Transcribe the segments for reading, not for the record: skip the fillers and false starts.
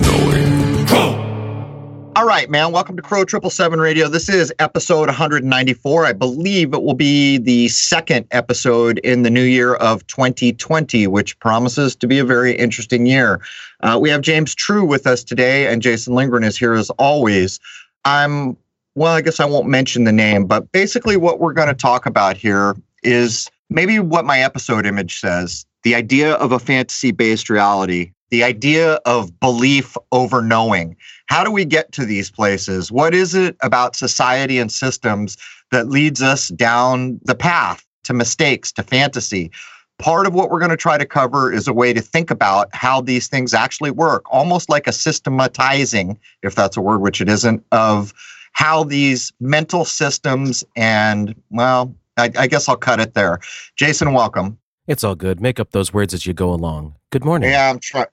knowing. Crow! All right, man. Welcome to Crow777 Radio. This is episode 194. I believe it will be the second episode in the new year of 2020, which promises to be a very interesting year. We have James True with us today, and Jason Lingren is here as always. Well, I guess I won't mention the name, but basically what we're going to talk about here is maybe what my episode image says, the idea of a fantasy-based reality, the idea of belief over knowing. How do we get to these places? What is it about society and systems that leads us down the path to mistakes, to fantasy? Part of what we're going to try to cover is a way to think about how these things actually work, almost like a systematizing, if that's a word, which it isn't, of how these mental systems and, well, I guess I'll cut it there. Jason, welcome. It's all good. Make up those words as you go along. Good morning. Yeah,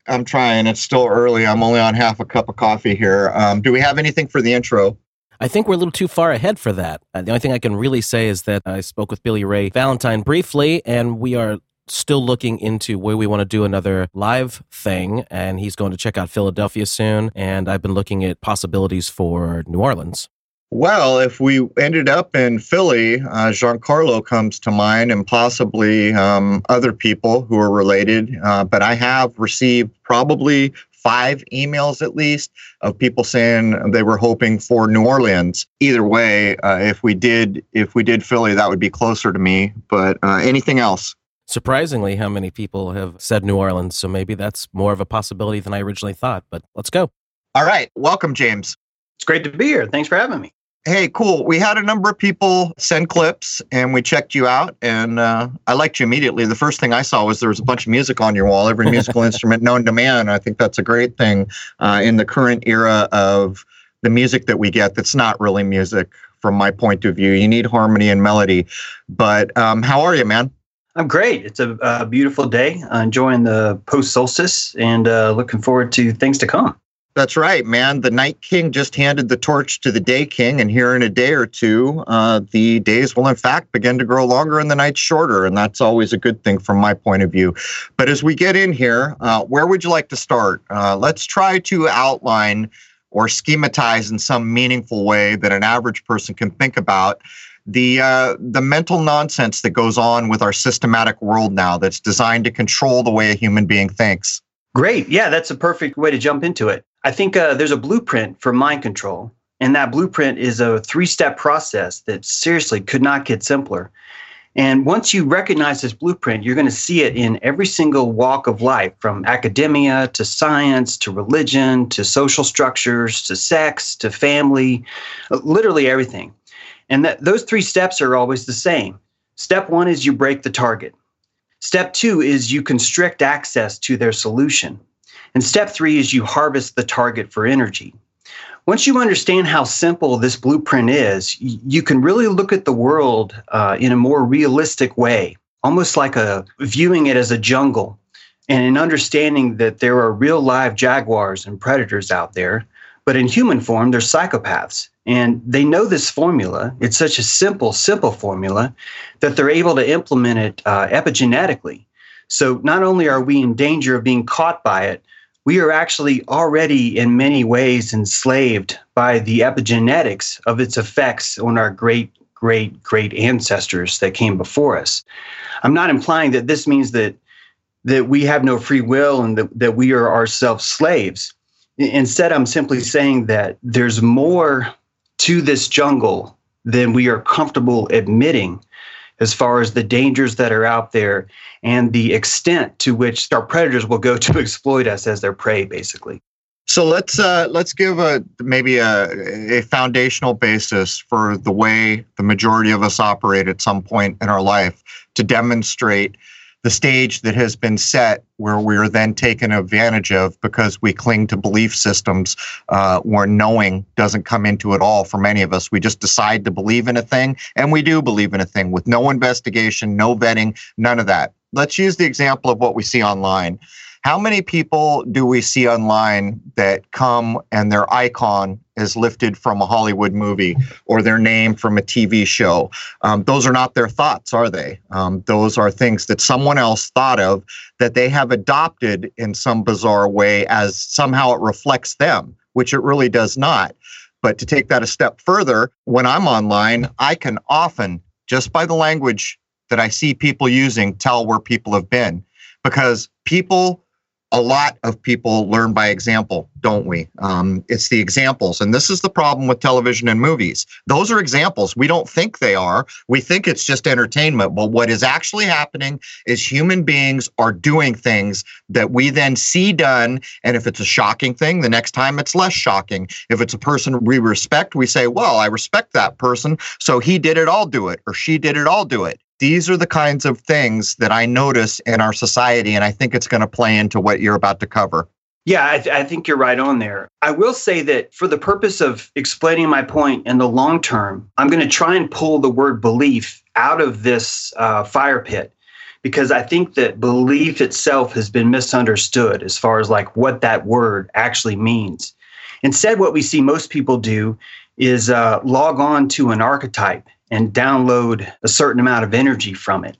I'm trying. It's still early. I'm only on half a cup of coffee here. Do we have anything for the intro? I think we're a little too far ahead for that. The only thing I can really say is that I spoke with Billy Ray Valentine briefly, and we are still looking into where we want to do another live thing, and he's going to check out Philadelphia soon, and I've been looking at possibilities for New Orleans. Well, if we ended up in Philly, Giancarlo comes to mind, and possibly other people who are related, but I have received probably 5 emails at least of people saying they were hoping for New Orleans. Either way, if we did Philly, that would be closer to me, but anything else? Surprisingly, how many people have said New Orleans, so maybe that's more of a possibility than I originally thought, but let's go. All right. Welcome, James. It's great to be here. Thanks for having me. Hey, cool. We had a number of people send clips, and we checked you out, and I liked you immediately. The first thing I saw was there was a bunch of music on your wall, every musical instrument known to man. I think that's a great thing in the current era of the music that we get that's not really music from my point of view. You need harmony and melody, but how are you, man? I'm great. It's a beautiful day. I'm enjoying the post-solstice and looking forward to things to come. That's right, man. The Night King just handed the torch to the Day King, and here in a day or two, the days will in fact begin to grow longer and the nights shorter, and that's always a good thing from my point of view. But as we get in here, where would you like to start? Let's try to outline or schematize in some meaningful way that an average person can think about the mental nonsense that goes on with our systematic world now that's designed to control the way a human being thinks. Great. Yeah, that's a perfect way to jump into it. I think there's a blueprint for mind control, and that blueprint is a 3-step process that seriously could not get simpler. And once you recognize this blueprint, you're going to see it in every single walk of life, from academia to science to religion to social structures to sex to family, literally everything. And those 3 steps are always the same. Step 1 is you break the target. Step 2 is you constrict access to their solution. And step 3 is you harvest the target for energy. Once you understand how simple this blueprint is, you can really look at the world in a more realistic way, almost like viewing it as a jungle, and in understanding that there are real live jaguars and predators out there, but in human form, they're psychopaths. And they know this formula. It's such a simple formula that they're able to implement it epigenetically. So not only are we in danger of being caught by it, we are actually already in many ways enslaved by the epigenetics of its effects on our great ancestors that came before us. I'm not implying that this means that we have no free will and that we are ourselves slaves. Instead, I'm simply saying that there's more to this jungle than we are comfortable admitting as far as the dangers that are out there and the extent to which our predators will go to exploit us as their prey, basically. So let's give maybe a foundational basis for the way the majority of us operate at some point in our life to demonstrate the stage that has been set where we are then taken advantage of because we cling to belief systems where knowing doesn't come into it all for many of us. We just decide to believe in a thing, and we do believe in a thing with no investigation, no vetting, none of that. Let's use the example of what we see online. How many people do we see online that come and their icon is lifted from a Hollywood movie or their name from a TV show? Those are not their thoughts, are they? Those are things that someone else thought of that they have adopted in some bizarre way as somehow it reflects them, which it really does not. But to take that a step further, when I'm online, I can often, just by the language that I see people using, tell where people have been. Because a lot of people learn by example, don't we? It's the examples. And this is the problem with television and movies. Those are examples. We don't think they are. We think it's just entertainment. But what is actually happening is human beings are doing things that we then see done. And if it's a shocking thing, the next time it's less shocking. If it's a person we respect, we say, well, I respect that person. So he did it, I'll do it. Or she did it, I'll do it. These are the kinds of things that I notice in our society, and I think it's going to play into what you're about to cover. Yeah, I think you're right on there. I will say that for the purpose of explaining my point in the long term, I'm going to try and pull the word belief out of this fire pit, because I think that belief itself has been misunderstood as far as like what that word actually means. Instead, what we see most people do is log on to an archetype and download a certain amount of energy from it.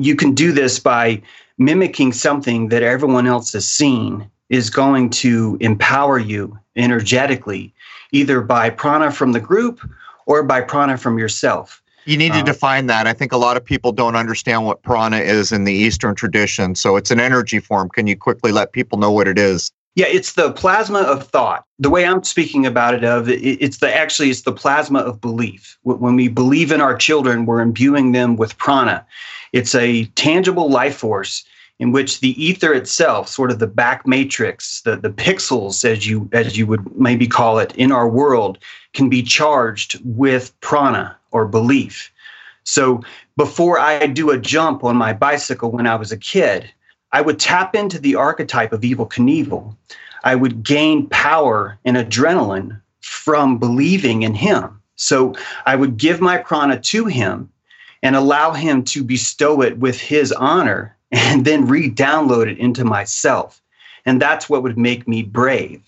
You can do this by mimicking something that everyone else has seen is going to empower you energetically, either by prana from the group or by prana from yourself. You need to define that. I think a lot of people don't understand what prana is in the Eastern tradition. So it's an energy form. Can you quickly let people know what it is? Yeah, it's the plasma of thought. The way I'm speaking about it, it's the plasma of belief. When we believe in our children, we're imbuing them with prana. It's a tangible life force in which the ether itself, sort of the back matrix, the pixels, as you would maybe call it, in our world, can be charged with prana or belief. So before I do a jump on my bicycle when I was a kid, I would tap into the archetype of Evel Knievel. I would gain power and adrenaline from believing in him. So I would give my prana to him and allow him to bestow it with his honor and then re-download it into myself. And that's what would make me brave.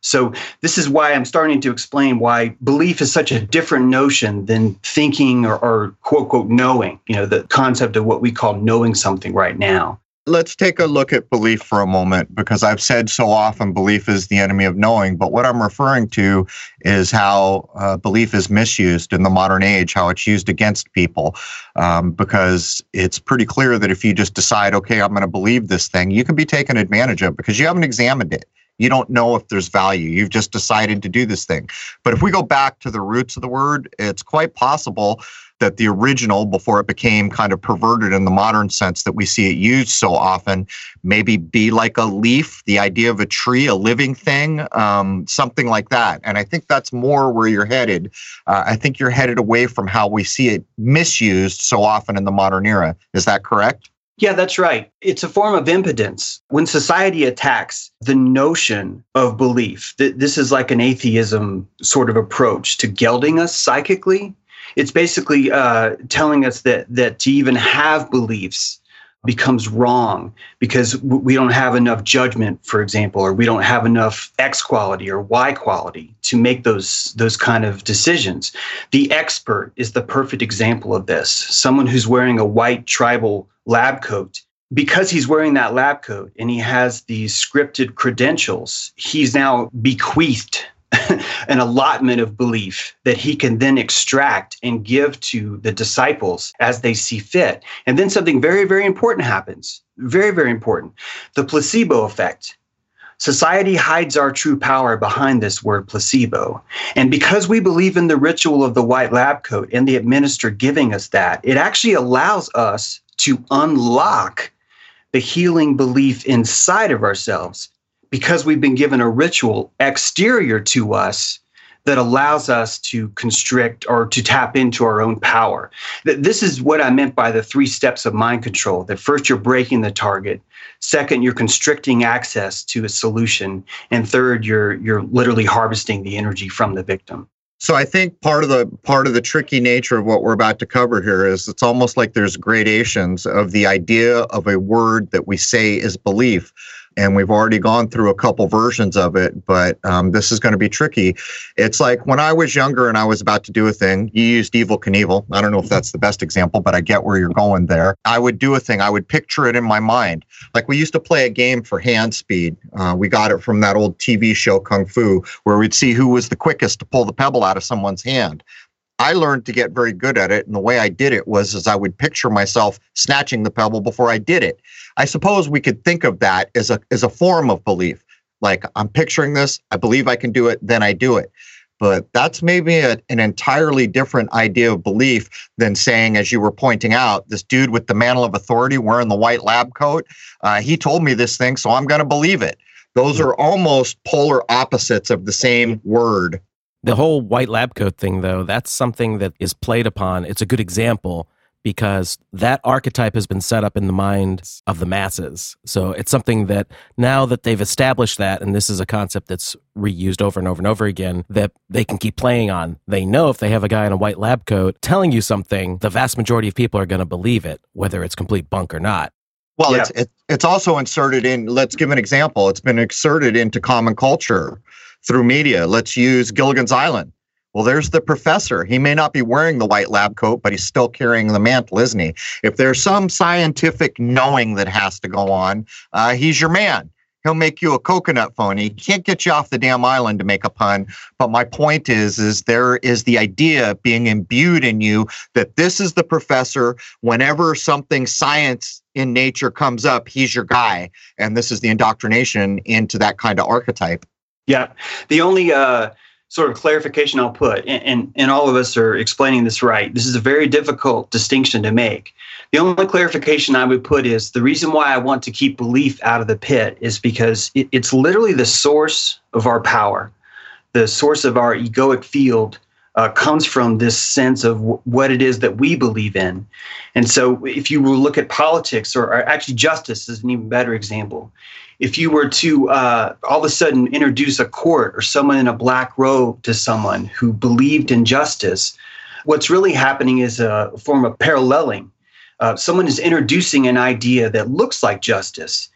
So this is why I'm starting to explain why belief is such a different notion than thinking or quote, quote, knowing, the concept of what we call knowing something right now. Let's take a look at belief for a moment, because I've said so often belief is the enemy of knowing, but what I'm referring to is how belief is misused in the modern age, how it's used against people, because it's pretty clear that if you just decide, okay, I'm going to believe this thing, you can be taken advantage of because you haven't examined it. You don't know if there's value. You've just decided to do this thing. But if we go back to the roots of the word, it's quite possible that the original, before it became kind of perverted in the modern sense that we see it used so often, maybe be like a leaf, the idea of a tree, a living thing, something like that. And I think that's more where you're headed. I think you're headed away from how we see it misused so often in the modern era. Is that correct? Yeah, that's right. It's a form of impotence. When society attacks the notion of belief, this is like an atheism sort of approach to gelding us psychically. It's basically telling us that to even have beliefs becomes wrong because we don't have enough judgment, for example, or we don't have enough X quality or Y quality to make those kind of decisions. The expert is the perfect example of this. Someone who's wearing a white tribal lab coat, because he's wearing that lab coat and he has these scripted credentials, he's now bequeathed an allotment of belief that he can then extract and give to the disciples as they see fit. And then something very, very important happens. Very, very important. The placebo effect. Society hides our true power behind this word placebo. And because we believe in the ritual of the white lab coat and the administrator giving us that, it actually allows us to unlock the healing belief inside of ourselves, because we've been given a ritual exterior to us that allows us to constrict or to tap into our own power. This is what I meant by the 3 steps of mind control, that first you're breaking the target, second you're constricting access to a solution, and third you're literally harvesting the energy from the victim. So I think part of the tricky nature of what we're about to cover here is it's almost like there's gradations of the idea of a word that we say is belief. And we've already gone through a couple versions of it, but this is going to be tricky. It's like when I was younger and I was about to do a thing, you used Evel Knievel. I don't know if that's the best example, but I get where you're going there. I would do a thing. I would picture it in my mind. Like we used to play a game for hand speed. We got it from that old TV show, Kung Fu, where we'd see who was the quickest to pull the pebble out of someone's hand. I learned to get very good at it, and the way I did it was I would picture myself snatching the pebble before I did it. I suppose we could think of that as a form of belief. Like, I'm picturing this, I believe I can do it, then I do it. But that's maybe an entirely different idea of belief than saying, as you were pointing out, this dude with the mantle of authority wearing the white lab coat, he told me this thing, so I'm going to believe it. Those are almost polar opposites of the same word. The whole white lab coat thing, though, that's something that is played upon. It's a good example because that archetype has been set up in the minds of the masses. So it's something that now that they've established that, and this is a concept that's reused over and over and over again, that they can keep playing on. They know if they have a guy in a white lab coat telling you something, the vast majority of people are going to believe it, whether it's complete bunk or not. Well, yeah. It's also inserted in, let's give an example. It's been inserted into common culture through media. Let's use Gilligan's Island. Well, there's the professor. He may not be wearing the white lab coat, but he's still carrying the mantle, isn't he? If there's some scientific knowing that has to go on, he's your man. He'll make you a coconut phone. He can't get you off the damn island, to make a pun. But my point is there is the idea being imbued in you that this is the professor. Whenever something science in nature comes up, he's your guy. And this is the indoctrination into that kind of archetype. Yeah. The only sort of clarification I'll put, and all of us are explaining this right, this is a very difficult distinction to make. The only clarification I would put is the reason why I want to keep belief out of the pit is because it's literally the source of our power. The source of our egoic field comes from this sense of what it is that we believe in. And so if you will look at politics, or actually justice is an even better example. If you were to all of a sudden introduce a court or someone in a black robe to someone who believed in justice, what's really happening is a form of paralleling. Someone is introducing an idea that looks like justice,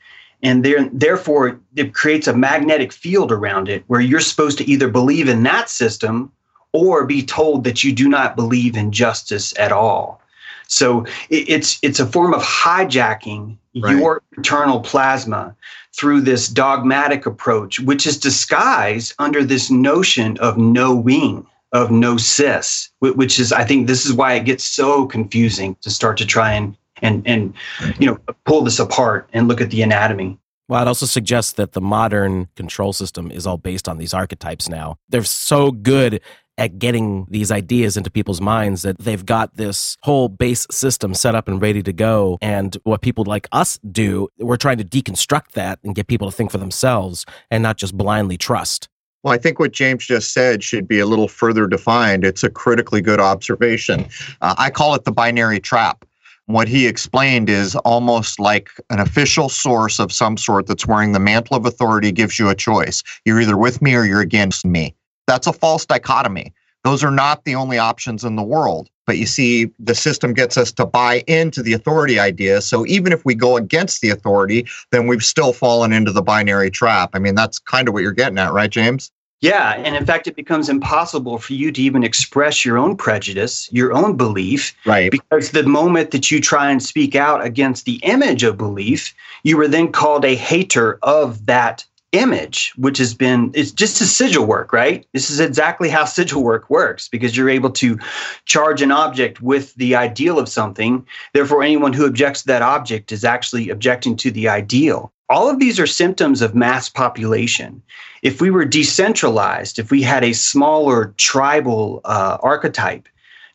and therefore it creates a magnetic field around it where you're supposed to either believe in that system or be told that you do not believe in justice at all. So it's a form of hijacking your internal plasma through this dogmatic approach, which is disguised under this notion of knowing, of gnosis, which is, I think this is why it gets so confusing to start to try and you know, pull this apart and look at the anatomy. Well, I'd also suggest that the modern control system is all based on these archetypes now. They're so good at getting these ideas into people's minds that they've got this whole base system set up and ready to go. And what people like us do, we're trying to deconstruct that and get people to think for themselves and not just blindly trust. Well, I think what James just said should be a little further defined. It's a critically good observation. I call it the binary trap. What he explained is almost like an official source of some sort that's wearing the mantle of authority gives you a choice. You're either with me or you're against me. That's a false dichotomy. Those are not the only options in the world. But you see, the system gets us to buy into the authority idea. So even if we go against the authority, then we've still fallen into the binary trap. I mean, that's kind of what you're getting at, right, James? Yeah. And in fact, it becomes impossible for you to even express your own prejudice, your own belief, right? Because the moment that you try and speak out against the image of belief, you were then called a hater of that image, which has been, it's just a sigil work, right? This is exactly how sigil work works, because you're able to charge an object with the ideal of something. Therefore, anyone who objects to that object is actually objecting to the ideal. All of these are symptoms of mass population. If we were decentralized, if we had a smaller tribal archetype,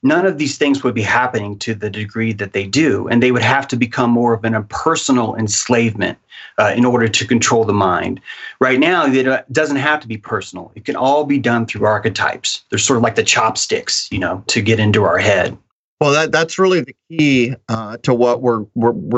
none of these things would be happening to the degree that they do, and they would have to become more of an impersonal enslavement in order to control the mind. Right now, it doesn't have to be personal. It can all be done through archetypes. They're sort of like the chopsticks, you know, to get into our head. Well, that's really the key to what we're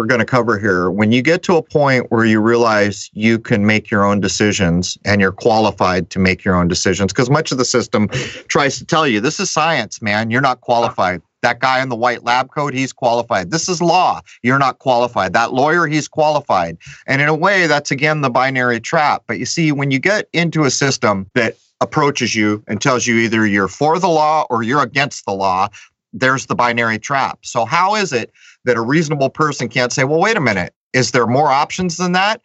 going to cover here. When you get to a point where you realize you can make your own decisions and you're qualified to make your own decisions, because much of the system tries to tell you, this is science, man, you're not qualified. That guy in the white lab coat, he's qualified. This is law. You're not qualified. That lawyer, he's qualified. And in a way, that's, again, the binary trap. But you see, when you get into a system that approaches you and tells you either you're for the law or you're against the law, there's the binary trap. So how is it that a reasonable person can't say, well, wait a minute, is there more options than that?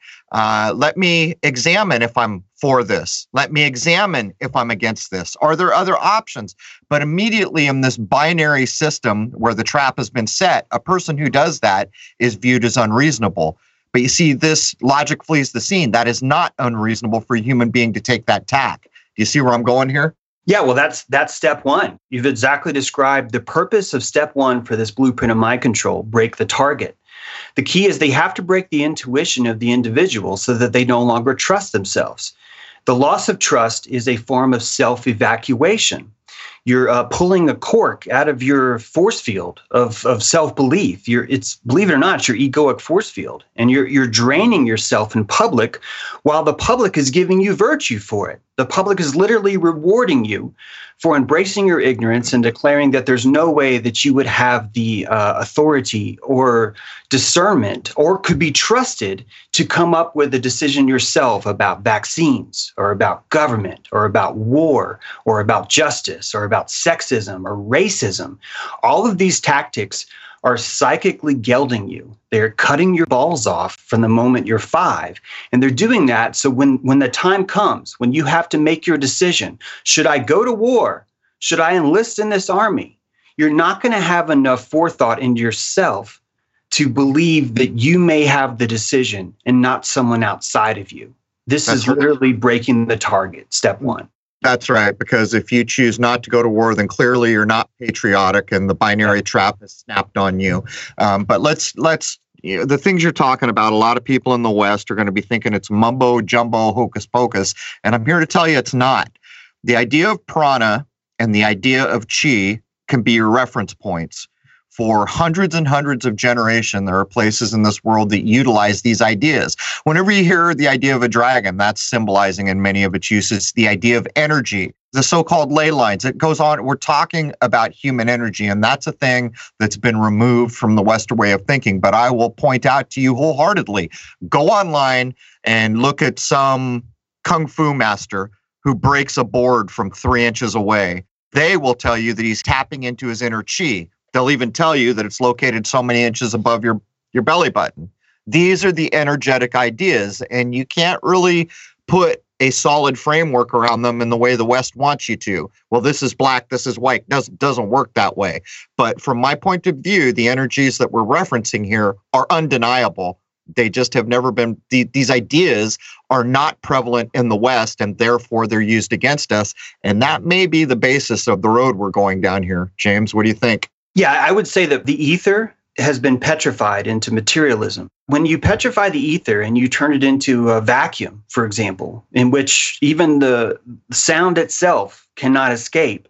Let me examine if I'm for this. Let me examine if I'm against this. Are there other options? But immediately in this binary system where the trap has been set, a person who does that is viewed as unreasonable. But you see, this logic flees the scene. That is not unreasonable for a human being to take that tack. Do you see where I'm going here? Yeah, well, that's step one. You've exactly described the purpose of step one for this blueprint of mind control, break the target. The key is they have to break the intuition of the individual so that they no longer trust themselves. The loss of trust is a form of self-evacuation. You're pulling a cork out of your force field of self-belief. It's, believe it or not, it's your egoic force field. And you're draining yourself in public while the public is giving you virtue for it. The public is literally rewarding you for embracing your ignorance and declaring that there's no way that you would have the authority or discernment or could be trusted to come up with a decision yourself about vaccines or about government or about war or about justice or about sexism or racism. All of these tactics are psychically gelding you. They're cutting your balls off from the moment you're five. And they're doing that so when the time comes, when you have to make your decision, should I go to war? Should I enlist in this army? You're not going to have enough forethought in yourself to believe that you may have the decision and not someone outside of you. That's literally breaking the target, step one. That's right, because if you choose not to go to war, then clearly you're not patriotic, and the binary trap is snapped on you. But the things you're talking about, a lot of people in the West are going to be thinking it's mumbo jumbo hocus pocus, and I'm here to tell you it's not. The idea of prana and the idea of chi can be your reference points. For hundreds and hundreds of generations, there are places in this world that utilize these ideas. Whenever you hear the idea of a dragon, that's symbolizing in many of its uses the idea of energy, the so-called ley lines. It goes on. We're talking about human energy, and that's a thing that's been removed from the Western way of thinking. But I will point out to you wholeheartedly, go online and look at some Kung Fu master who breaks a board from 3 inches away. They will tell you that he's tapping into his inner chi. They'll even tell you that it's located so many inches above your belly button. These are the energetic ideas, and you can't really put a solid framework around them in the way the West wants you to. Well, this is black, this is white. Doesn't work that way. But from my point of view, the energies that we're referencing here are undeniable. They just have never been, these ideas are not prevalent in the West, and therefore they're used against us. And that may be the basis of the road we're going down here. James, what do you think? Yeah, I would say that the ether has been petrified into materialism. When you petrify the ether and you turn it into a vacuum, for example, in which even the sound itself cannot escape,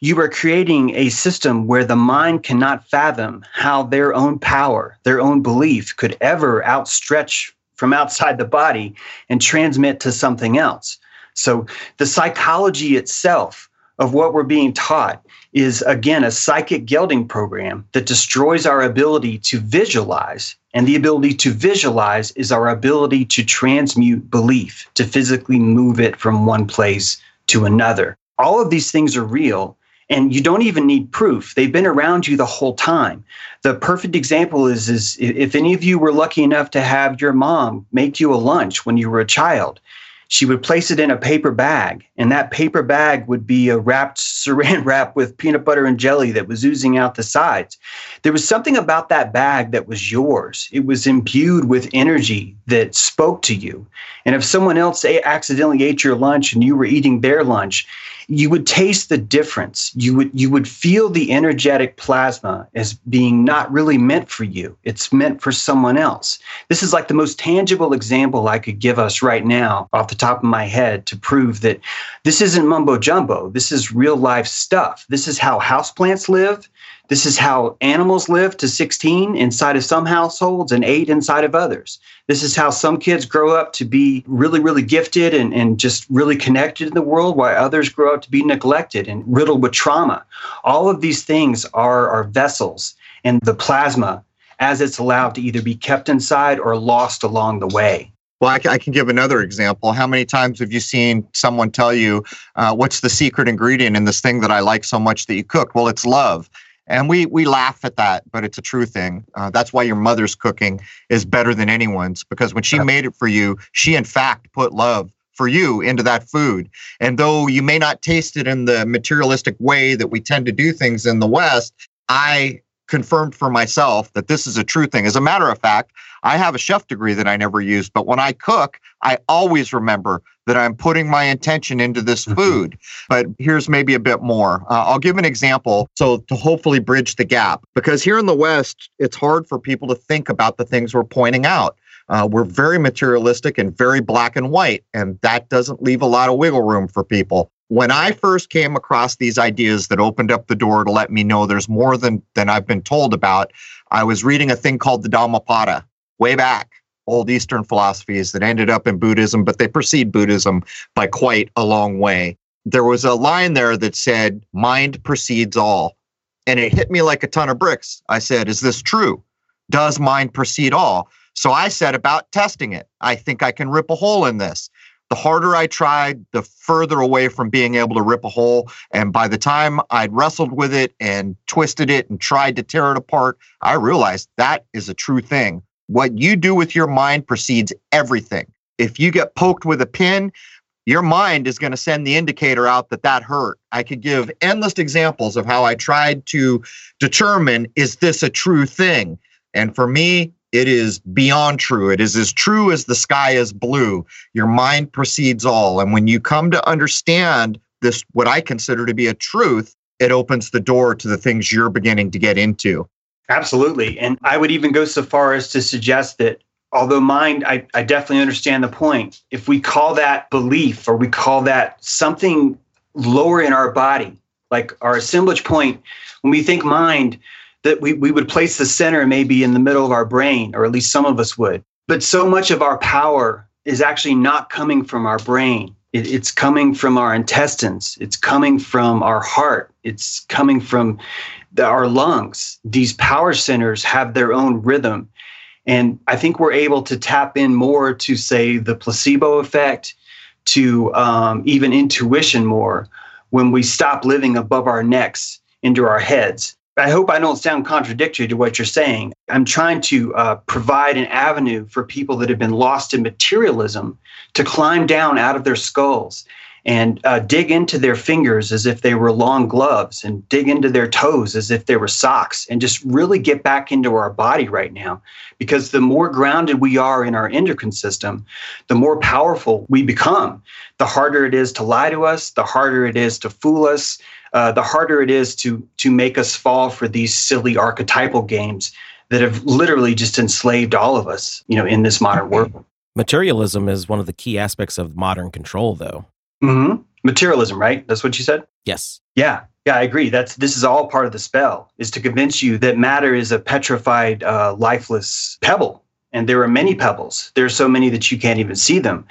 you are creating a system where the mind cannot fathom how their own power, their own belief could ever outstretch from outside the body and transmit to something else. So the psychology itself of what we're being taught is, again, a psychic gelding program that destroys our ability to visualize. And the ability to visualize is our ability to transmute belief, to physically move it from one place to another. All of these things are real, and you don't even need proof. They've been around you the whole time. The perfect example is if any of you were lucky enough to have your mom make you a lunch when you were a child, she would place it in a paper bag, and that paper bag would be a wrapped saran wrap with peanut butter and jelly that was oozing out the sides. There was something about that bag that was yours. It was imbued with energy that spoke to you. And if someone else accidentally ate your lunch and you were eating their lunch, you would taste the difference. You would feel the energetic plasma as being not really meant for you. It's meant for someone else. This is like the most tangible example I could give us right now off the top of my head to prove that this isn't mumbo jumbo. This is real life stuff. This is how houseplants live. This is how animals live to 16 inside of some households and 8 inside of others. This is how some kids grow up to be really, really gifted and just really connected in the world, while others grow up to be neglected and riddled with trauma. All of these things are vessels, and the plasma, as it's allowed to either be kept inside or lost along the way. Well, I can give another example. How many times have you seen someone tell you, what's the secret ingredient in this thing that I like so much that you cook? Well, it's love. And we laugh at that, but it's a true thing. That's why your mother's cooking is better than anyone's, because when she made it for you, she in fact put love for you into that food. And though you may not taste it in the materialistic way that we tend to do things in the West, I confirmed for myself that this is a true thing. As a matter of fact, I have a chef degree that I never used, but when I cook, I always remember that I'm putting my intention into this food. But here's maybe a bit more. I'll give an example so to hopefully bridge the gap, because here in the West, it's hard for people to think about the things we're pointing out. We're very materialistic and very black and white, and that doesn't leave a lot of wiggle room for people. When I first came across these ideas that opened up the door to let me know there's more than I've been told about, I was reading a thing called the Dhammapada, way back, old Eastern philosophies that ended up in Buddhism, but they precede Buddhism by quite a long way. There was a line there that said, mind precedes all. And it hit me like a ton of bricks. I said, is this true? Does mind precede all? So I set about testing it. I think I can rip a hole in this. The harder I tried, the further away from being able to rip a hole. And by the time I'd wrestled with it and twisted it and tried to tear it apart, I realized that is a true thing. What you do with your mind precedes everything. If you get poked with a pin, your mind is going to send the indicator out that that hurt. I could give endless examples of how I tried to determine, is this a true thing? And for me, it is beyond true. It is as true as the sky is blue. Your mind precedes all. And when you come to understand this, what I consider to be a truth, it opens the door to the things you're beginning to get into. Absolutely. And I would even go so far as to suggest that although mind, I definitely understand the point. If we call that belief, or we call that something lower in our body, like our assemblage point, when we think mind, that we would place the center maybe in the middle of our brain, or at least some of us would. But so much of our power is actually not coming from our brain. It's coming from our intestines. It's coming from our heart. It's coming from our lungs. These power centers have their own rhythm. And I think we're able to tap in more to, say, the placebo effect, to even intuition more, when we stop living above our necks into our heads. I hope I don't sound contradictory to what you're saying. I'm trying to provide an avenue for people that have been lost in materialism to climb down out of their skulls and dig into their fingers as if they were long gloves, and dig into their toes as if they were socks, and just really get back into our body right now. Because the more grounded we are in our endocrine system, the more powerful we become. The harder it is to lie to us, the harder it is to fool us, the harder it is to make us fall for these silly archetypal games that have literally just enslaved all of us, you know, in this modern world. Materialism is one of the key aspects of modern control, though. Mm-hmm. Materialism, right? That's what you said? Yes. Yeah, I agree. This is all part of the spell, is to convince you that matter is a petrified, lifeless pebble. And there are many pebbles. There are so many that you can't even see them.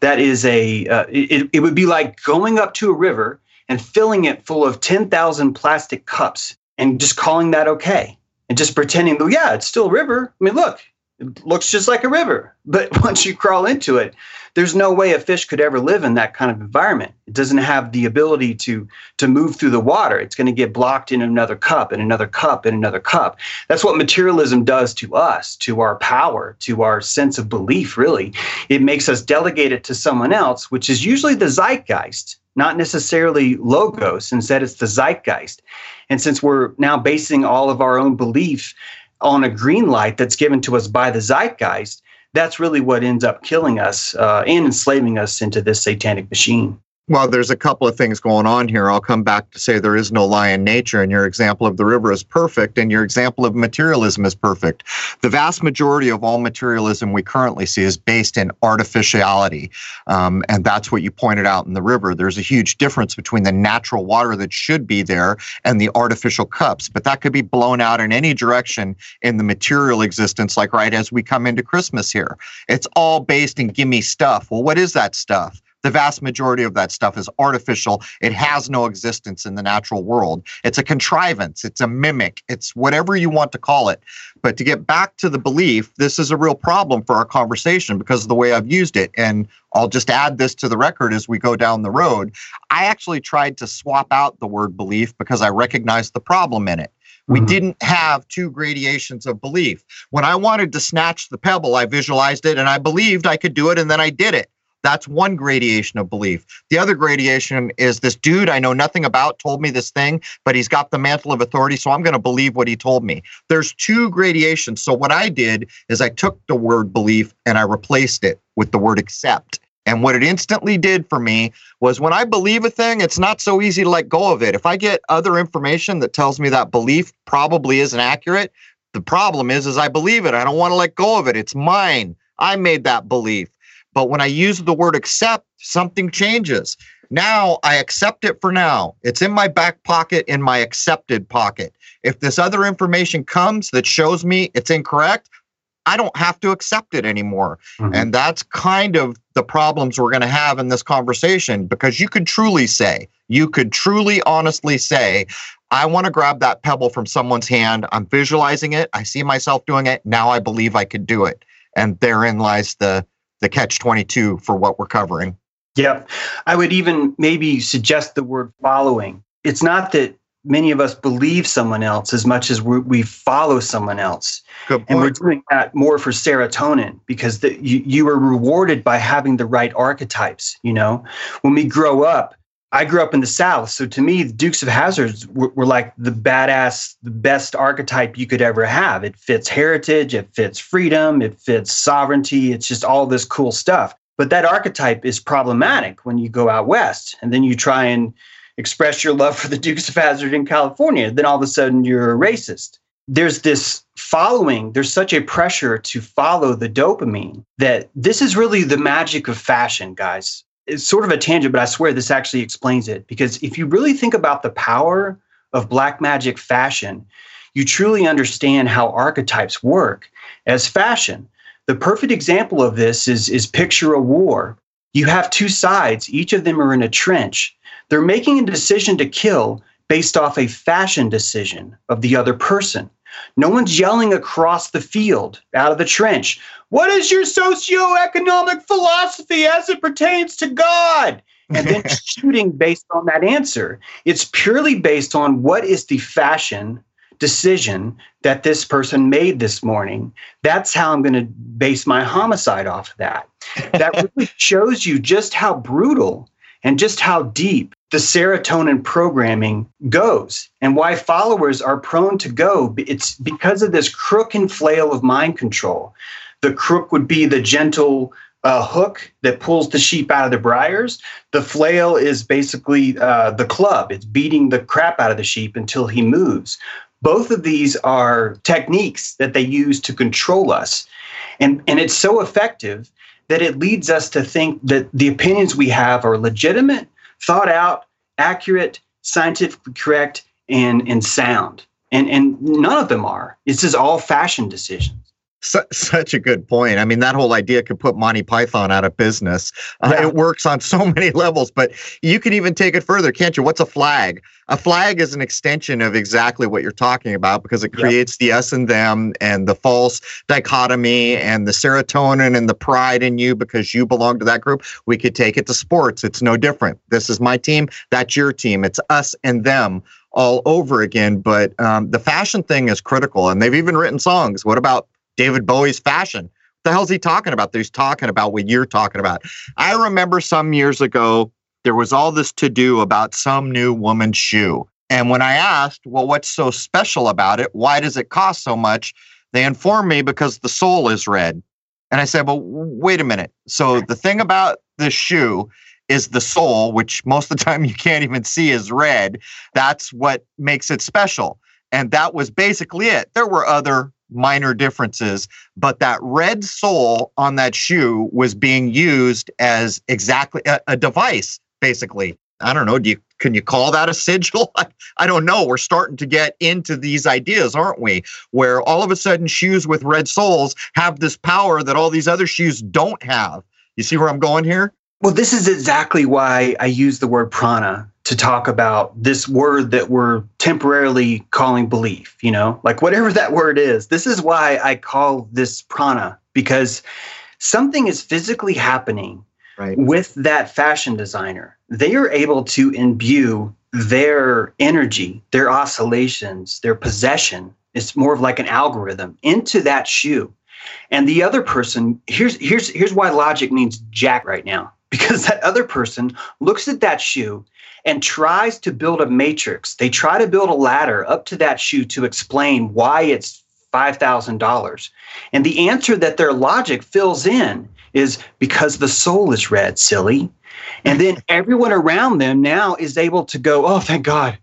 That is it would be like going up to a river and filling it full of 10,000 plastic cups and just calling that okay. And just pretending, well, yeah, it's still a river. I mean, look, it looks just like a river. But once you crawl into it, there's no way a fish could ever live in that kind of environment. It doesn't have the ability to move through the water. It's going to get blocked in another cup, and another cup, and another cup. That's what materialism does to us, to our power, to our sense of belief, really. It makes us delegate it to someone else, which is usually the zeitgeist. Not necessarily logos, instead it's the zeitgeist. And since we're now basing all of our own belief on a green light that's given to us by the zeitgeist, that's really what ends up killing us and enslaving us into this satanic machine. Well, there's a couple of things going on here. I'll come back to say there is no lie in nature, and your example of the river is perfect, and your example of materialism is perfect. The vast majority of all materialism we currently see is based in artificiality, and that's what you pointed out in the river. There's a huge difference between the natural water that should be there and the artificial cups, but that could be blown out in any direction in the material existence, like right as we come into Christmas here. It's all based in gimme stuff. Well, what is that stuff? The vast majority of that stuff is artificial. It has no existence in the natural world. It's a contrivance. It's a mimic. It's whatever you want to call it. But to get back to the belief, this is a real problem for our conversation because of the way I've used it. And I'll just add this to the record as we go down the road. I actually tried to swap out the word belief because I recognized the problem in it. We didn't have two gradations of belief. When I wanted to snatch the pebble, I visualized it and I believed I could do it and then I did it. That's one gradation of belief. The other gradation is this dude I know nothing about told me this thing, but he's got the mantle of authority, so I'm going to believe what he told me. There's two gradations. So what I did is I took the word belief and I replaced it with the word accept. And what it instantly did for me was when I believe a thing, it's not so easy to let go of it. If I get other information that tells me that belief probably isn't accurate, the problem is I believe it. I don't want to let go of it. It's mine. I made that belief. But when I use the word accept, something changes. Now I accept it for now. It's in my back pocket, in my accepted pocket. If this other information comes that shows me it's incorrect, I don't have to accept it anymore. Mm-hmm. And that's kind of the problems we're going to have in this conversation, because you could truly, honestly say, I want to grab that pebble from someone's hand. I'm visualizing it. I see myself doing it. Now I believe I could do it. And therein lies the catch-22 for what we're covering. Yep. I would even maybe suggest the word following. It's not that many of us believe someone else as much as we follow someone else. Good point. And we're doing that more for serotonin because you are rewarded by having the right archetypes. You know, when we grow up, I grew up in the South. So to me, the Dukes of Hazzard were like the badass, the best archetype you could ever have. It fits heritage, it fits freedom, it fits sovereignty. It's just all this cool stuff. But that archetype is problematic when you go out West and then you try and express your love for the Dukes of Hazzard in California. Then all of a sudden you're a racist. There's this following, there's such a pressure to follow the dopamine that this is really the magic of fashion, guys. It's sort of a tangent, but I swear this actually explains it. Because if you really think about the power of black magic fashion, you truly understand how archetypes work as fashion. The perfect example of this is picture a war. You have two sides. Each of them are in a trench. They're making a decision to kill based off a fashion decision of the other person. No one's yelling across the field, out of the trench, "What is your socioeconomic philosophy as it pertains to God?" And then shooting based on that answer. It's purely based on what is the fashion decision that this person made this morning. That's how I'm going to base my homicide off of that. That really shows you just how brutal and just how deep the serotonin programming goes and why followers are prone to go. It's because of this crook and flail of mind control. The crook would be the gentle hook that pulls the sheep out of the briars. The flail is basically the club. It's beating the crap out of the sheep until he moves. Both of these are techniques that they use to control us. And it's so effective that it leads us to think that the opinions we have are legitimate, thought out, accurate, scientifically correct, and sound. And none of them are. This is all fashion decisions. Such a good point. I mean, that whole idea could put Monty Python out of business. It works on so many levels, but you can even take it further, can't you? What's a flag? A flag is an extension of exactly what you're talking about because it creates the us and them and the false dichotomy and the serotonin and the pride in you because you belong to that group. We could take it to sports. It's no different. This is my team. That's your team. It's us and them all over again. But the fashion thing is critical, and they've even written songs. What about David Bowie's fashion? What the hell's he talking about? He's talking about what you're talking about. I remember some years ago, there was all this to-do about some new woman's shoe. And when I asked, well, what's so special about it? Why does it cost so much? They informed me because the sole is red. And I said, well, wait a minute. So the thing about this shoe is the soul, which most of the time you can't even see is red. That's what makes it special. And that was basically it. There were other minor differences, but that red sole on that shoe was being used as exactly a device, basically. I don't know. Can you call that a sigil? I don't know. We're starting to get into these ideas, aren't we? Where all of a sudden shoes with red soles have this power that all these other shoes don't have. You see where I'm going here? Well, this is exactly why I use the word prana to talk about this word that we're temporarily calling belief, you know, like whatever that word is. This is why I call this prana, because something is physically happening right with that fashion designer. They are able to imbue their energy, their oscillations, their possession. It's more of like an algorithm into that shoe. And the other person, here's why logic means jack right now, because that other person looks at that shoe and tries to build a matrix. They try to build a ladder up to that shoe to explain why it's $5,000. And the answer that their logic fills in is because the soul is red, silly. And then everyone around them now is able to go, oh, thank God.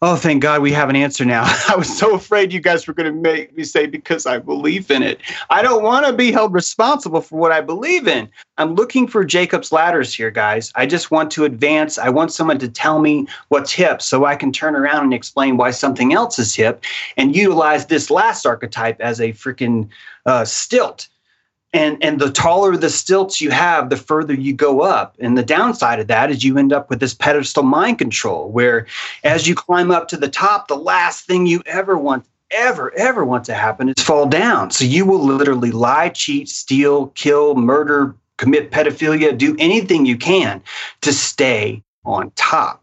Oh, thank God we have an answer now. I was so afraid you guys were going to make me say because I believe in it. I don't want to be held responsible for what I believe in. I'm looking for Jacob's ladders here, guys. I just want to advance. I want someone to tell me what's hip so I can turn around and explain why something else is hip and utilize this last archetype as a freaking stilt. And the taller the stilts you have, the further you go up. And the downside of that is you end up with this pedestal mind control, where as you climb up to the top, the last thing you ever want to happen is fall down. So you will literally lie, cheat, steal, kill, murder, commit pedophilia, do anything you can to stay on top.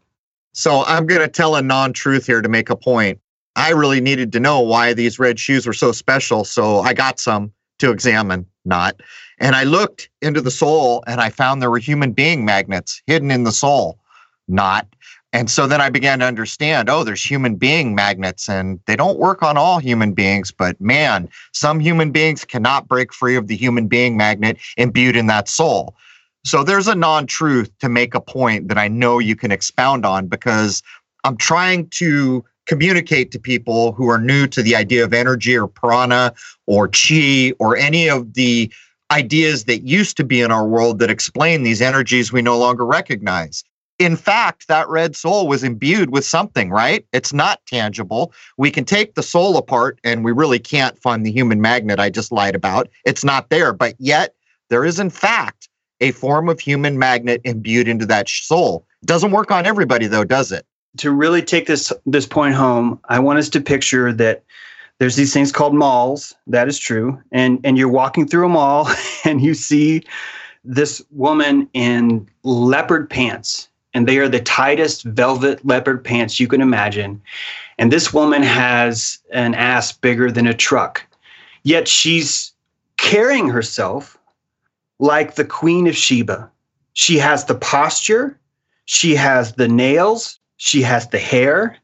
So I'm going to tell a non-truth here to make a point. I really needed to know why these red shoes were so special, so I got some to examine. Not. And I looked into the soul and I found there were human being magnets hidden in the soul. Not. And so then I began to understand, oh, there's human being magnets and they don't work on all human beings, but man, some human beings cannot break free of the human being magnet imbued in that soul. So there's a non-truth to make a point that I know you can expound on, because I'm trying to communicate to people who are new to the idea of energy or prana or chi or any of the ideas that used to be in our world that explain these energies we no longer recognize. In fact, that red soul was imbued with something, right? It's not tangible. We can take the soul apart and we really can't find the human magnet I just lied about. It's not there, but yet there is in fact a form of human magnet imbued into that soul. Doesn't work on everybody though, does it? To really take this point home, I want us to picture that there's these things called malls. That is true. And you're walking through a mall and you see this woman in leopard pants. And they are the tightest velvet leopard pants you can imagine. And this woman has an ass bigger than a truck. Yet she's carrying herself like the Queen of Sheba. She has the posture. She has the nails. She has the hair.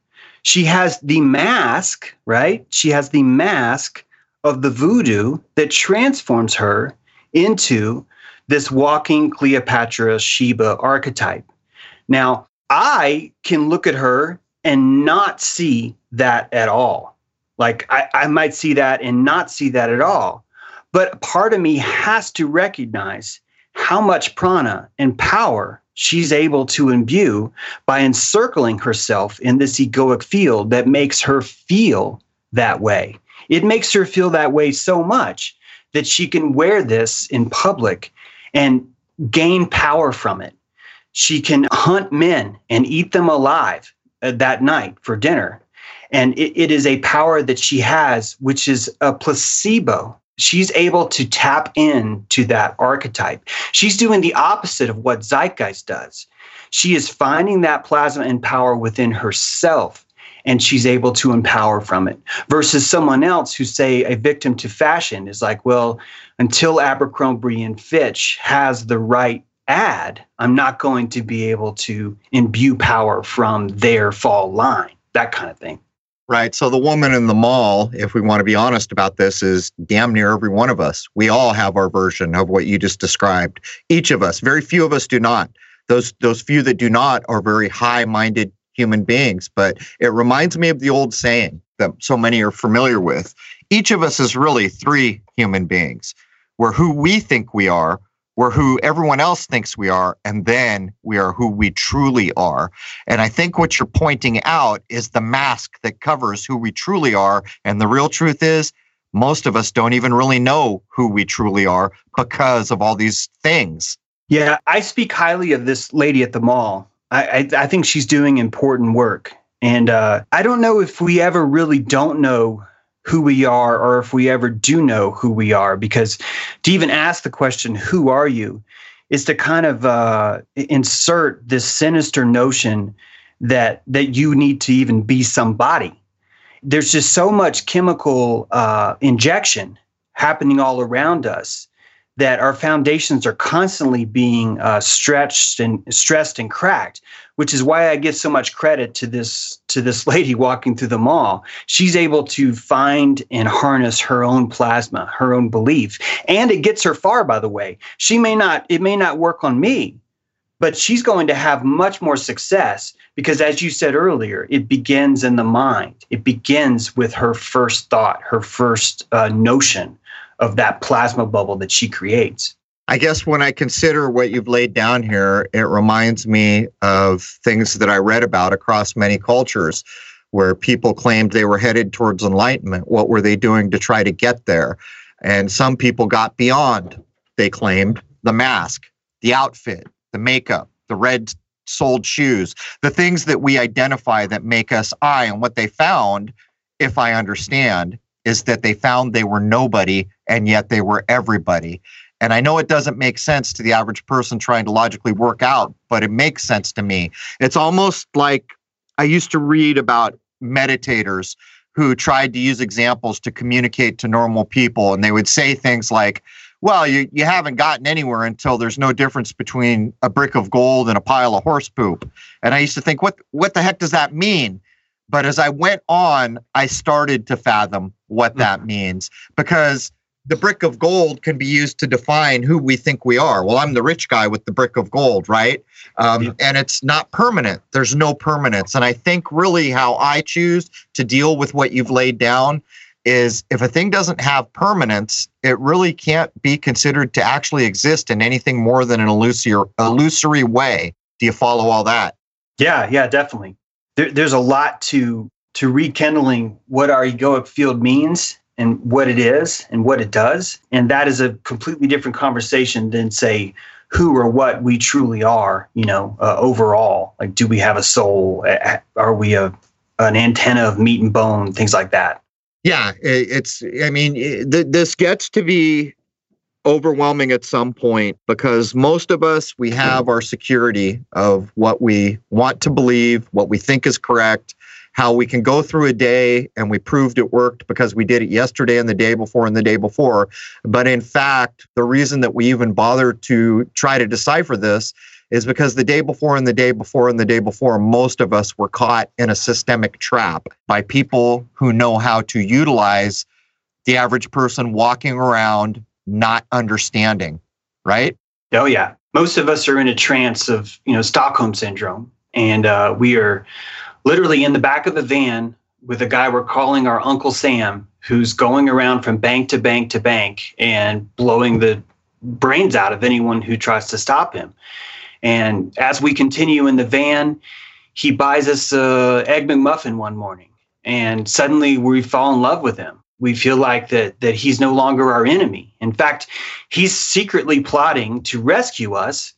She has the mask, right? She has the mask of the voodoo that transforms her into this walking Cleopatra Sheba archetype. Now, I can look at her and not see that at all. Like, I might see that and not see that at all. But part of me has to recognize how much prana and power she's able to imbue by encircling herself in this egoic field that makes her feel that way. It makes her feel that way so much that she can wear this in public and gain power from it. She can hunt men and eat them alive that night for dinner. And it is a power that she has, which is a placebo. She's able to tap into that archetype. She's doing the opposite of what Zeitgeist does. She is finding that plasma and power within herself, and she's able to empower from it. Versus someone else who, say, a victim to fashion is like, well, until Abercrombie and Fitch has the right ad, I'm not going to be able to imbue power from their fall line, that kind of thing. Right. So the woman in the mall, if we want to be honest about this, is damn near every one of us. We all have our version of what you just described. Each of us, very few of us do not. Those few that do not are very high-minded human beings. But it reminds me of the old saying that so many are familiar with. Each of us is really three human beings. We're who we think we are, we're who everyone else thinks we are, and then we are who we truly are. And I think what you're pointing out is the mask that covers who we truly are. And the real truth is, most of us don't even really know who we truly are because of all these things. Yeah, I speak highly of this lady at the mall. I think she's doing important work. And I don't know if we ever really don't know who we are, or if we ever do know who we are, because to even ask the question, who are you, is to kind of insert this sinister notion that you need to even be somebody. There's just so much chemical injection happening all around us that our foundations are constantly being stressed and cracked, which is why I give so much credit to this lady walking through the mall. She's able to find and harness her own plasma, her own belief, and it gets her far, by the way. It may not work on me, but she's going to have much more success because, as you said earlier, it begins in the mind. It begins with her first thought, her first notion of that plasma bubble that she creates. I guess when I consider what you've laid down here, it reminds me of things that I read about across many cultures where people claimed they were headed towards enlightenment. What were they doing to try to get there? And some people got beyond, they claimed, the mask, the outfit, the makeup, the red-soled shoes, the things that we identify that make us I. And what they found, if I understand, is that they found they were nobody, and yet they were everybody. And I know it doesn't make sense to the average person trying to logically work out, but it makes sense to me. It's almost like I used to read about meditators who tried to use examples to communicate to normal people, and they would say things like, well, you haven't gotten anywhere until there's no difference between a brick of gold and a pile of horse poop. And I used to think, what the heck does that mean? But as I went on, I started to fathom what that means, because the brick of gold can be used to define who we think we are. Well, I'm the rich guy with the brick of gold, right? And it's not permanent. There's no permanence. And I think really how I choose to deal with what you've laid down is if a thing doesn't have permanence, it really can't be considered to actually exist in anything more than an illusory way. Do you follow all that? Yeah, definitely. There's a lot to rekindling what our egoic field means and what it is and what it does. And that is a completely different conversation than, say, who or what we truly are, overall. Like, do we have a soul? Are we an antenna of meat and bone? Things like that. Yeah, this gets to be overwhelming at some point, because most of us, we have our security of what we want to believe, what we think is correct, how we can go through a day and we proved it worked because we did it yesterday and the day before and the day before. But in fact, the reason that we even bother to try to decipher this is because the day before and the day before and the day before, most of us were caught in a systemic trap by people who know how to utilize the average person walking around not understanding, right? Oh, yeah. Most of us are in a trance of, Stockholm syndrome. And we are literally in the back of a van with a guy we're calling our Uncle Sam, who's going around from bank to bank to bank and blowing the brains out of anyone who tries to stop him. And as we continue in the van, he buys us an Egg McMuffin one morning, and suddenly we fall in love with him. We feel like that he's no longer our enemy. In fact, he's secretly plotting to rescue us,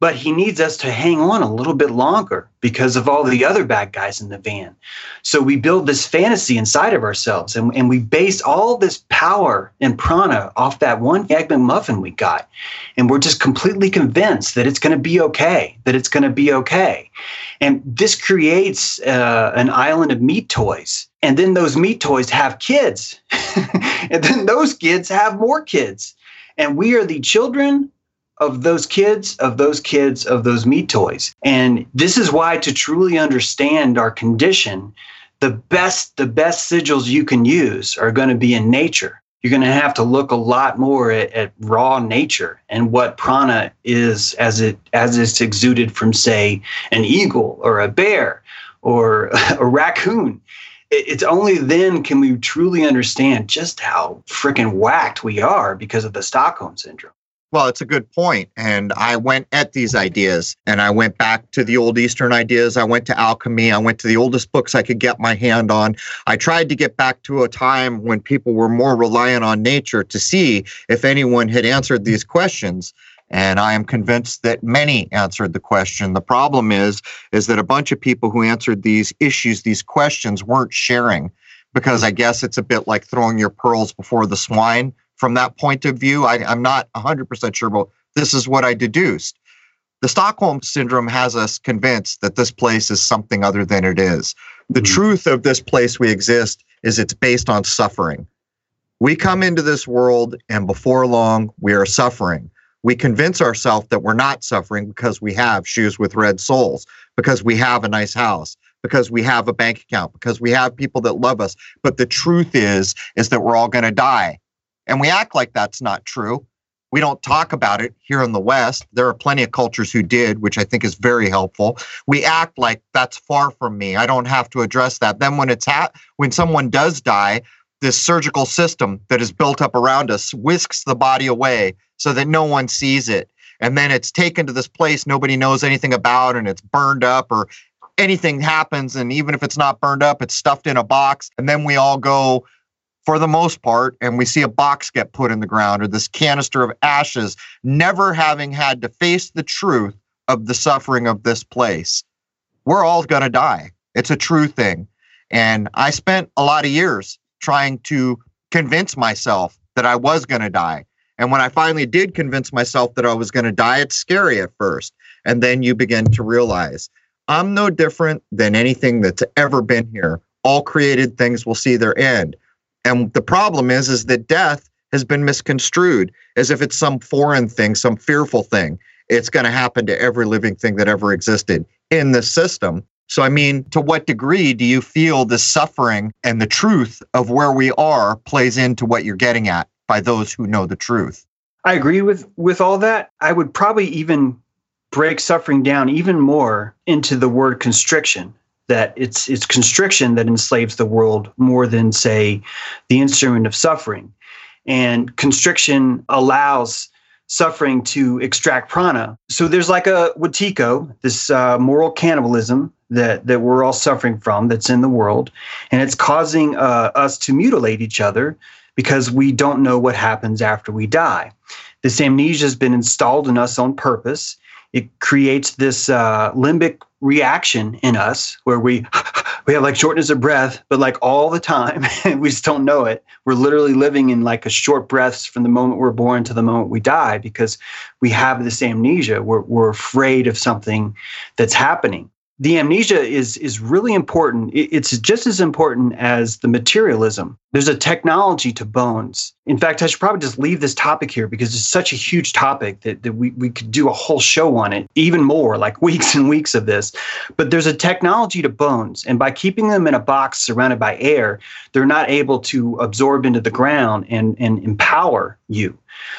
but he needs us to hang on a little bit longer because of all the other bad guys in the van. So we build this fantasy inside of ourselves, and we base all this power and prana off that one Egg McMuffin we got. And we're just completely convinced that it's going to be okay, that it's going to be okay. And this creates an island of meat toys. And then those meat toys have kids. And then those kids have more kids. And we are the children of those kids, of those meat toys. And this is why, to truly understand our condition, the best sigils you can use are going to be in nature. you're going to have to look a lot more at raw nature and what prana is as it's exuded from, say, an eagle or a bear or a raccoon. It's only then can we truly understand just how freaking whacked we are because of the Stockholm Syndrome. Well, it's a good point. And I went at these ideas and I went back to the old Eastern ideas. I went to alchemy. I went to the oldest books I could get my hand on. I tried to get back to a time when people were more reliant on nature to see if anyone had answered these questions. And I am convinced that many answered the question. The problem is that a bunch of people who answered these issues, these questions, weren't sharing, because I guess it's a bit like throwing your pearls before the swine. From that point of view, I'm not 100% sure, but this is what I deduced. The Stockholm Syndrome has us convinced that this place is something other than it is. The truth of this place we exist is it's based on suffering. We come into this world, and before long, we are suffering. We convince ourselves that we're not suffering because we have shoes with red soles, because we have a nice house, because we have a bank account, because we have people that love us. But the truth is that we're all going to die. And we act like that's not true. We don't talk about it here in the West. There are plenty of cultures who did, which I think is very helpful. We act like that's far from me. I don't have to address that. Then when someone does die, this surgical system that is built up around us whisks the body away so that no one sees it. And then it's taken to this place nobody knows anything about, and it's burned up, or anything happens. And even if it's not burned up, it's stuffed in a box. And then we all go, for the most part, and we see a box get put in the ground, or this canister of ashes, never having had to face the truth of the suffering of this place. We're all going to die. It's a true thing. And I spent a lot of years trying to convince myself that I was going to die. And when I finally did convince myself that I was going to die, it's scary at first. And then you begin to realize, I'm no different than anything that's ever been here. All created things will see their end. And the problem is that death has been misconstrued as if it's some foreign thing, some fearful thing. It's going to happen to every living thing that ever existed in this system. So, I mean, to what degree do you feel the suffering and the truth of where we are plays into what you're getting at by those who know the truth? I agree with all that. I would probably even break suffering down even more into the word constriction. That it's constriction that enslaves the world more than, say, the instrument of suffering. And constriction allows suffering to extract prana. So there's like a Watiko, this moral cannibalism that we're all suffering from that's in the world. And it's causing us to mutilate each other because we don't know what happens after we die. This amnesia has been installed in us on purpose. It creates this limbic reaction in us where we have like shortness of breath, but like all the time, we just don't know it. We're literally living in like a short breaths from the moment we're born to the moment we die because we have this amnesia. We're afraid of something that's happening. The amnesia is really important. It's just as important as the materialism. There's a technology to bones. In fact, I should probably just leave this topic here because it's such a huge topic that we could do a whole show on it, even more, like weeks and weeks of this. But there's a technology to bones. And by keeping them in a box surrounded by air, they're not able to absorb into the ground and empower you.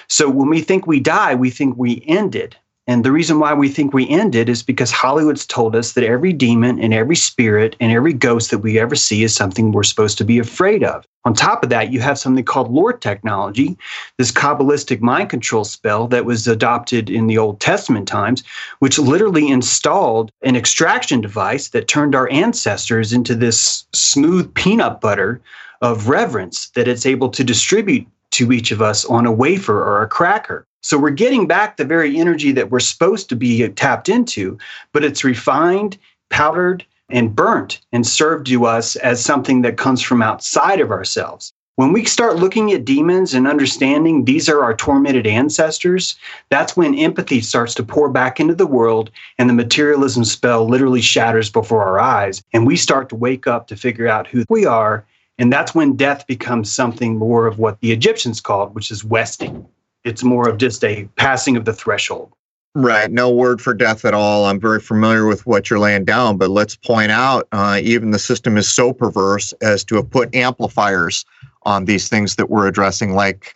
So when we think we die, we think we ended. And the reason why we think we ended is because Hollywood's told us that every demon and every spirit and every ghost that we ever see is something we're supposed to be afraid of. On top of that, you have something called lore technology, this Kabbalistic mind control spell that was adopted in the Old Testament times, which literally installed an extraction device that turned our ancestors into this smooth peanut butter of reverence that it's able to distribute to each of us on a wafer or a cracker. So we're getting back the very energy that we're supposed to be tapped into, but it's refined, powdered, and burnt and served to us as something that comes from outside of ourselves. When we start looking at demons and understanding these are our tormented ancestors, that's when empathy starts to pour back into the world and the materialism spell literally shatters before our eyes. And we start to wake up to figure out who we are. And that's when death becomes something more of what the Egyptians called, which is westing. It's more of just a passing of the threshold. Right. No word for death at all. I'm very familiar with what you're laying down, but let's point out even the system is so perverse as to have put amplifiers on these things that we're addressing. Like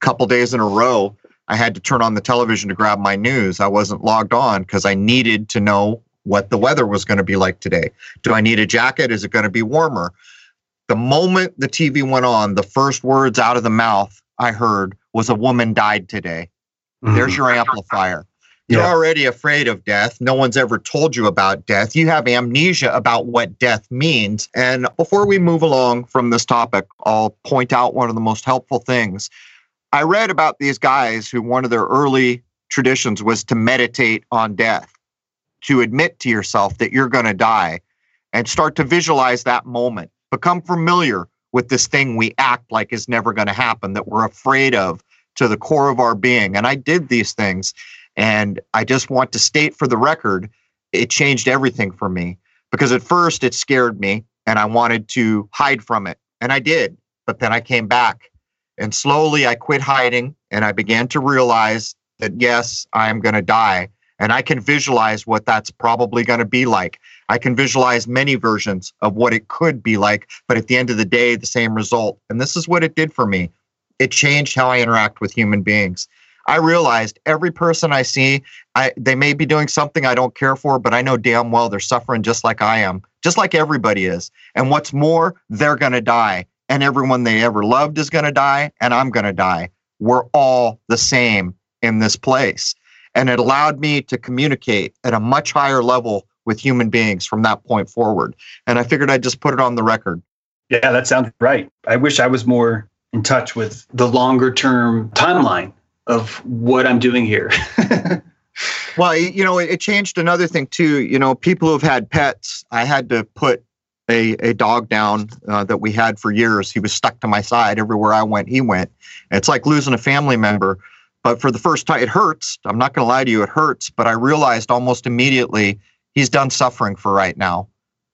a couple days in a row, I had to turn on the television to grab my news. I wasn't logged on because I needed to know what the weather was going to be like today. Do I need a jacket? Is it going to be warmer? The moment the TV went on, the first words out of the mouth I heard was, "A woman died today." Mm-hmm. There's your amplifier. Yeah. You're already afraid of death. No one's ever told you about death. You have amnesia about what death means. And before we move along from this topic, I'll point out one of the most helpful things. I read about these guys who one of their early traditions was to meditate on death, to admit to yourself that you're going to die and start to visualize that moment. Become familiar with this thing we act like is never going to happen, that we're afraid of to the core of our being. And I did these things. And I just want to state for the record, it changed everything for me, because at first it scared me and I wanted to hide from it. And I did, but then I came back and slowly I quit hiding and I began to realize that, yes, I am going to die. And I can visualize what that's probably going to be like. I can visualize many versions of what it could be like, but at the end of the day, the same result. And this is what it did for me. It changed how I interact with human beings. I realized every person I see, they may be doing something I don't care for, but I know damn well they're suffering just like I am, just like everybody is. And what's more, they're going to die. And everyone they ever loved is going to die, and I'm going to die. We're all the same in this place. And it allowed me to communicate at a much higher level with human beings from that point forward. And I figured I'd just put it on the record. Yeah, that sounds right. I wish I was more in touch with the longer-term timeline of what I'm doing here. Well, you know, it changed another thing too. You know, people who've had pets, I had to put a dog down that we had for years. He was stuck to my side everywhere I went, he went. And it's like losing a family member. But for the first time, it hurts. I'm not going to lie to you, it hurts. But I realized almost immediately he's done suffering for right now.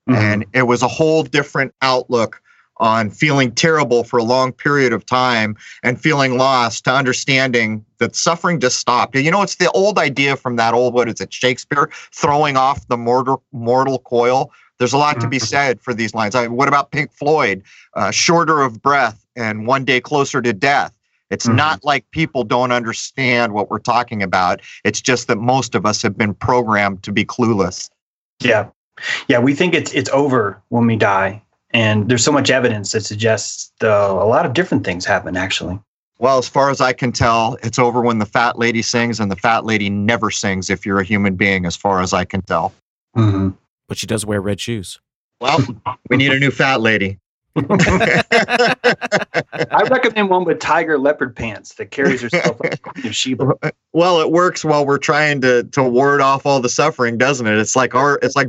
Mm-hmm. And it was a whole different outlook on feeling terrible for a long period of time and feeling lost to understanding that suffering just stopped. You know, it's the old idea from that old, what is it, Shakespeare, throwing off the mortal coil. There's a lot to be said for these lines. What about Pink Floyd, shorter of breath and one day closer to death? It's not like people don't understand what we're talking about. It's just that most of us have been programmed to be clueless. Yeah. Yeah, we think it's over when we die. And there's so much evidence that suggests a lot of different things happen, actually. Well, as far as I can tell, it's over when the fat lady sings, and the fat lady never sings if you're a human being, as far as I can tell. Mm-hmm. But she does wear red shoes. Well, we need a new fat lady. I recommend one with tiger leopard pants that carries herself like a Queen of Sheba. Well, it works while we're trying to ward off all the suffering, doesn't it? It's like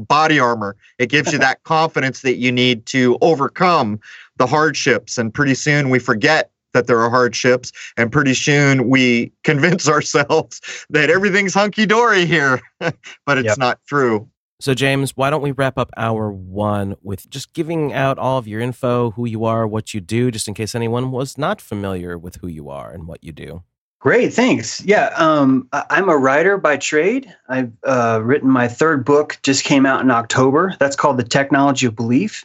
body armor. It gives you that confidence that you need to overcome the hardships, and pretty soon we forget that there are hardships, and pretty soon we convince ourselves that everything's hunky-dory here, but it's not true. So, James, why don't we wrap up hour one with just giving out all of your info, who you are, what you do, just in case anyone was not familiar with who you are and what you do. Great, thanks. Yeah, I'm a writer by trade. I've written my third book, just came out in October. That's called The Technology of Belief.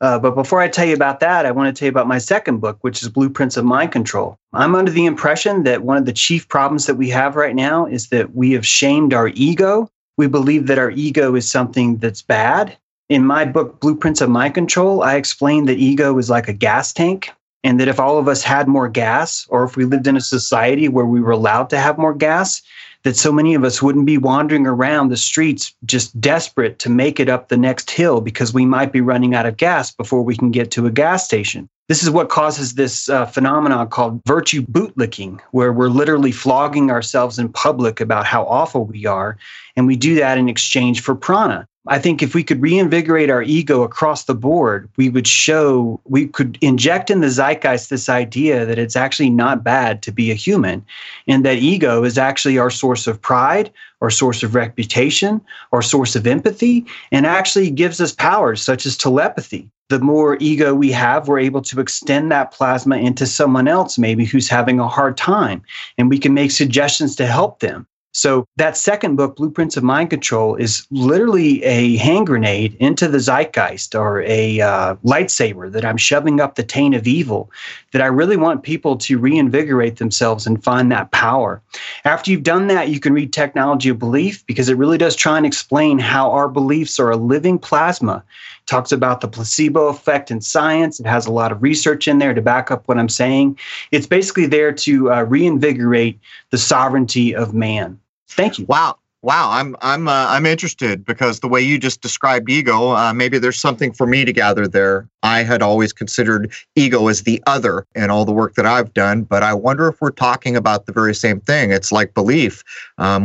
But before I tell you about that, I want to tell you about my second book, which is Blueprints of Mind Control. I'm under the impression that one of the chief problems that we have right now is that we have shamed our ego. We believe that our ego is something that's bad. In my book, Blueprints of Mind Control, I explain that ego is like a gas tank, and that if all of us had more gas, or if we lived in a society where we were allowed to have more gas, that so many of us wouldn't be wandering around the streets just desperate to make it up the next hill, because we might be running out of gas before we can get to a gas station. This is what causes this phenomenon called virtue bootlicking, where we're literally flogging ourselves in public about how awful we are, and we do that in exchange for prana. I think if we could reinvigorate our ego across the board, we could inject in the zeitgeist this idea that it's actually not bad to be a human, and that ego is actually our source of pride, our source of reputation, our source of empathy, and actually gives us powers such as telepathy. The more ego we have, we're able to extend that plasma into someone else maybe who's having a hard time, and we can make suggestions to help them. So that second book, Blueprints of Mind Control, is literally a hand grenade into the zeitgeist, or a lightsaber that I'm shoving up the taint of evil, that I really want people to reinvigorate themselves and find that power. After you've done that, you can read Technology of Belief, because it really does try and explain how our beliefs are a living plasma. It talks about the placebo effect in science. It has a lot of research in there to back up what I'm saying. It's basically there to reinvigorate the sovereignty of man. Thank you. Wow. I'm interested, because the way you just described ego, maybe there's something for me to gather there. I had always considered ego as the other in all the work that I've done, but I wonder if we're talking about the very same thing. It's like belief.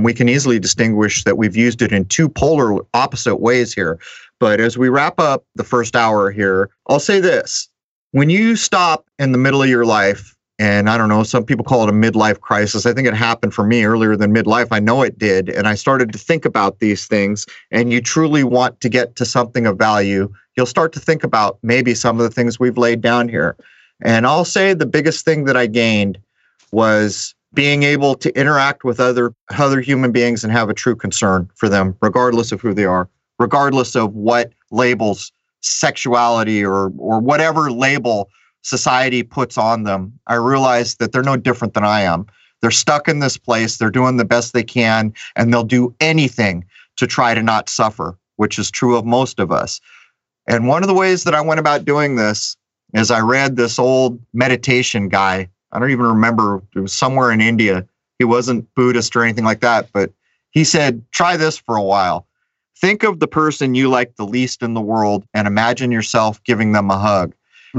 We can easily distinguish that we've used it in two polar opposite ways here. But as we wrap up the first hour here, I'll say this. When you stop in the middle of your life, and I don't know, some people call it a midlife crisis. I think it happened for me earlier than midlife. I know it did. And I started to think about these things, and you truly want to get to something of value. You'll start to think about maybe some of the things we've laid down here. And I'll say the biggest thing that I gained was being able to interact with other human beings and have a true concern for them, regardless of who they are, regardless of what labels, sexuality or whatever label society puts on them. I realized that they're no different than I am. They're stuck in this place. They're doing the best they can, and they'll do anything to try to not suffer, which is true of most of us. And one of the ways that I went about doing this is I read this old meditation guy. I don't even remember. It was somewhere in India. He wasn't Buddhist or anything like that, but he said, try this for a while. Think of the person you like the least in the world and imagine yourself giving them a hug.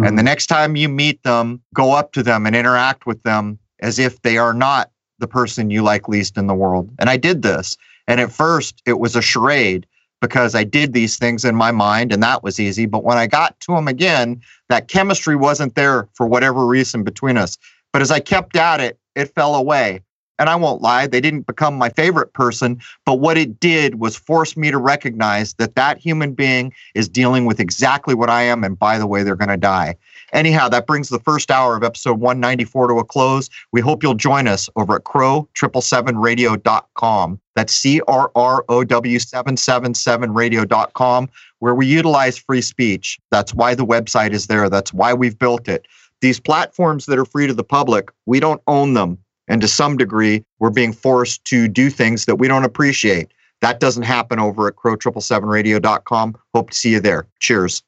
And the next time you meet them, go up to them and interact with them as if they are not the person you like least in the world. And I did this. And at first, it was a charade, because I did these things in my mind, and that was easy. But when I got to them again, that chemistry wasn't there for whatever reason between us. But as I kept at it, it fell away. And I won't lie, they didn't become my favorite person, but what it did was force me to recognize that that human being is dealing with exactly what I am, and by the way, they're going to die. Anyhow, that brings the first hour of episode 194 to a close. We hope you'll join us over at Crow777radio.com. That's CRROW777radio.com, where we utilize free speech. That's why the website is there. That's why we've built it. These platforms that are free to the public, we don't own them. And to some degree, we're being forced to do things that we don't appreciate. That doesn't happen over at crow777radio.com. Hope to see you there. Cheers.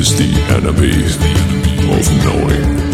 is the enemy of knowing.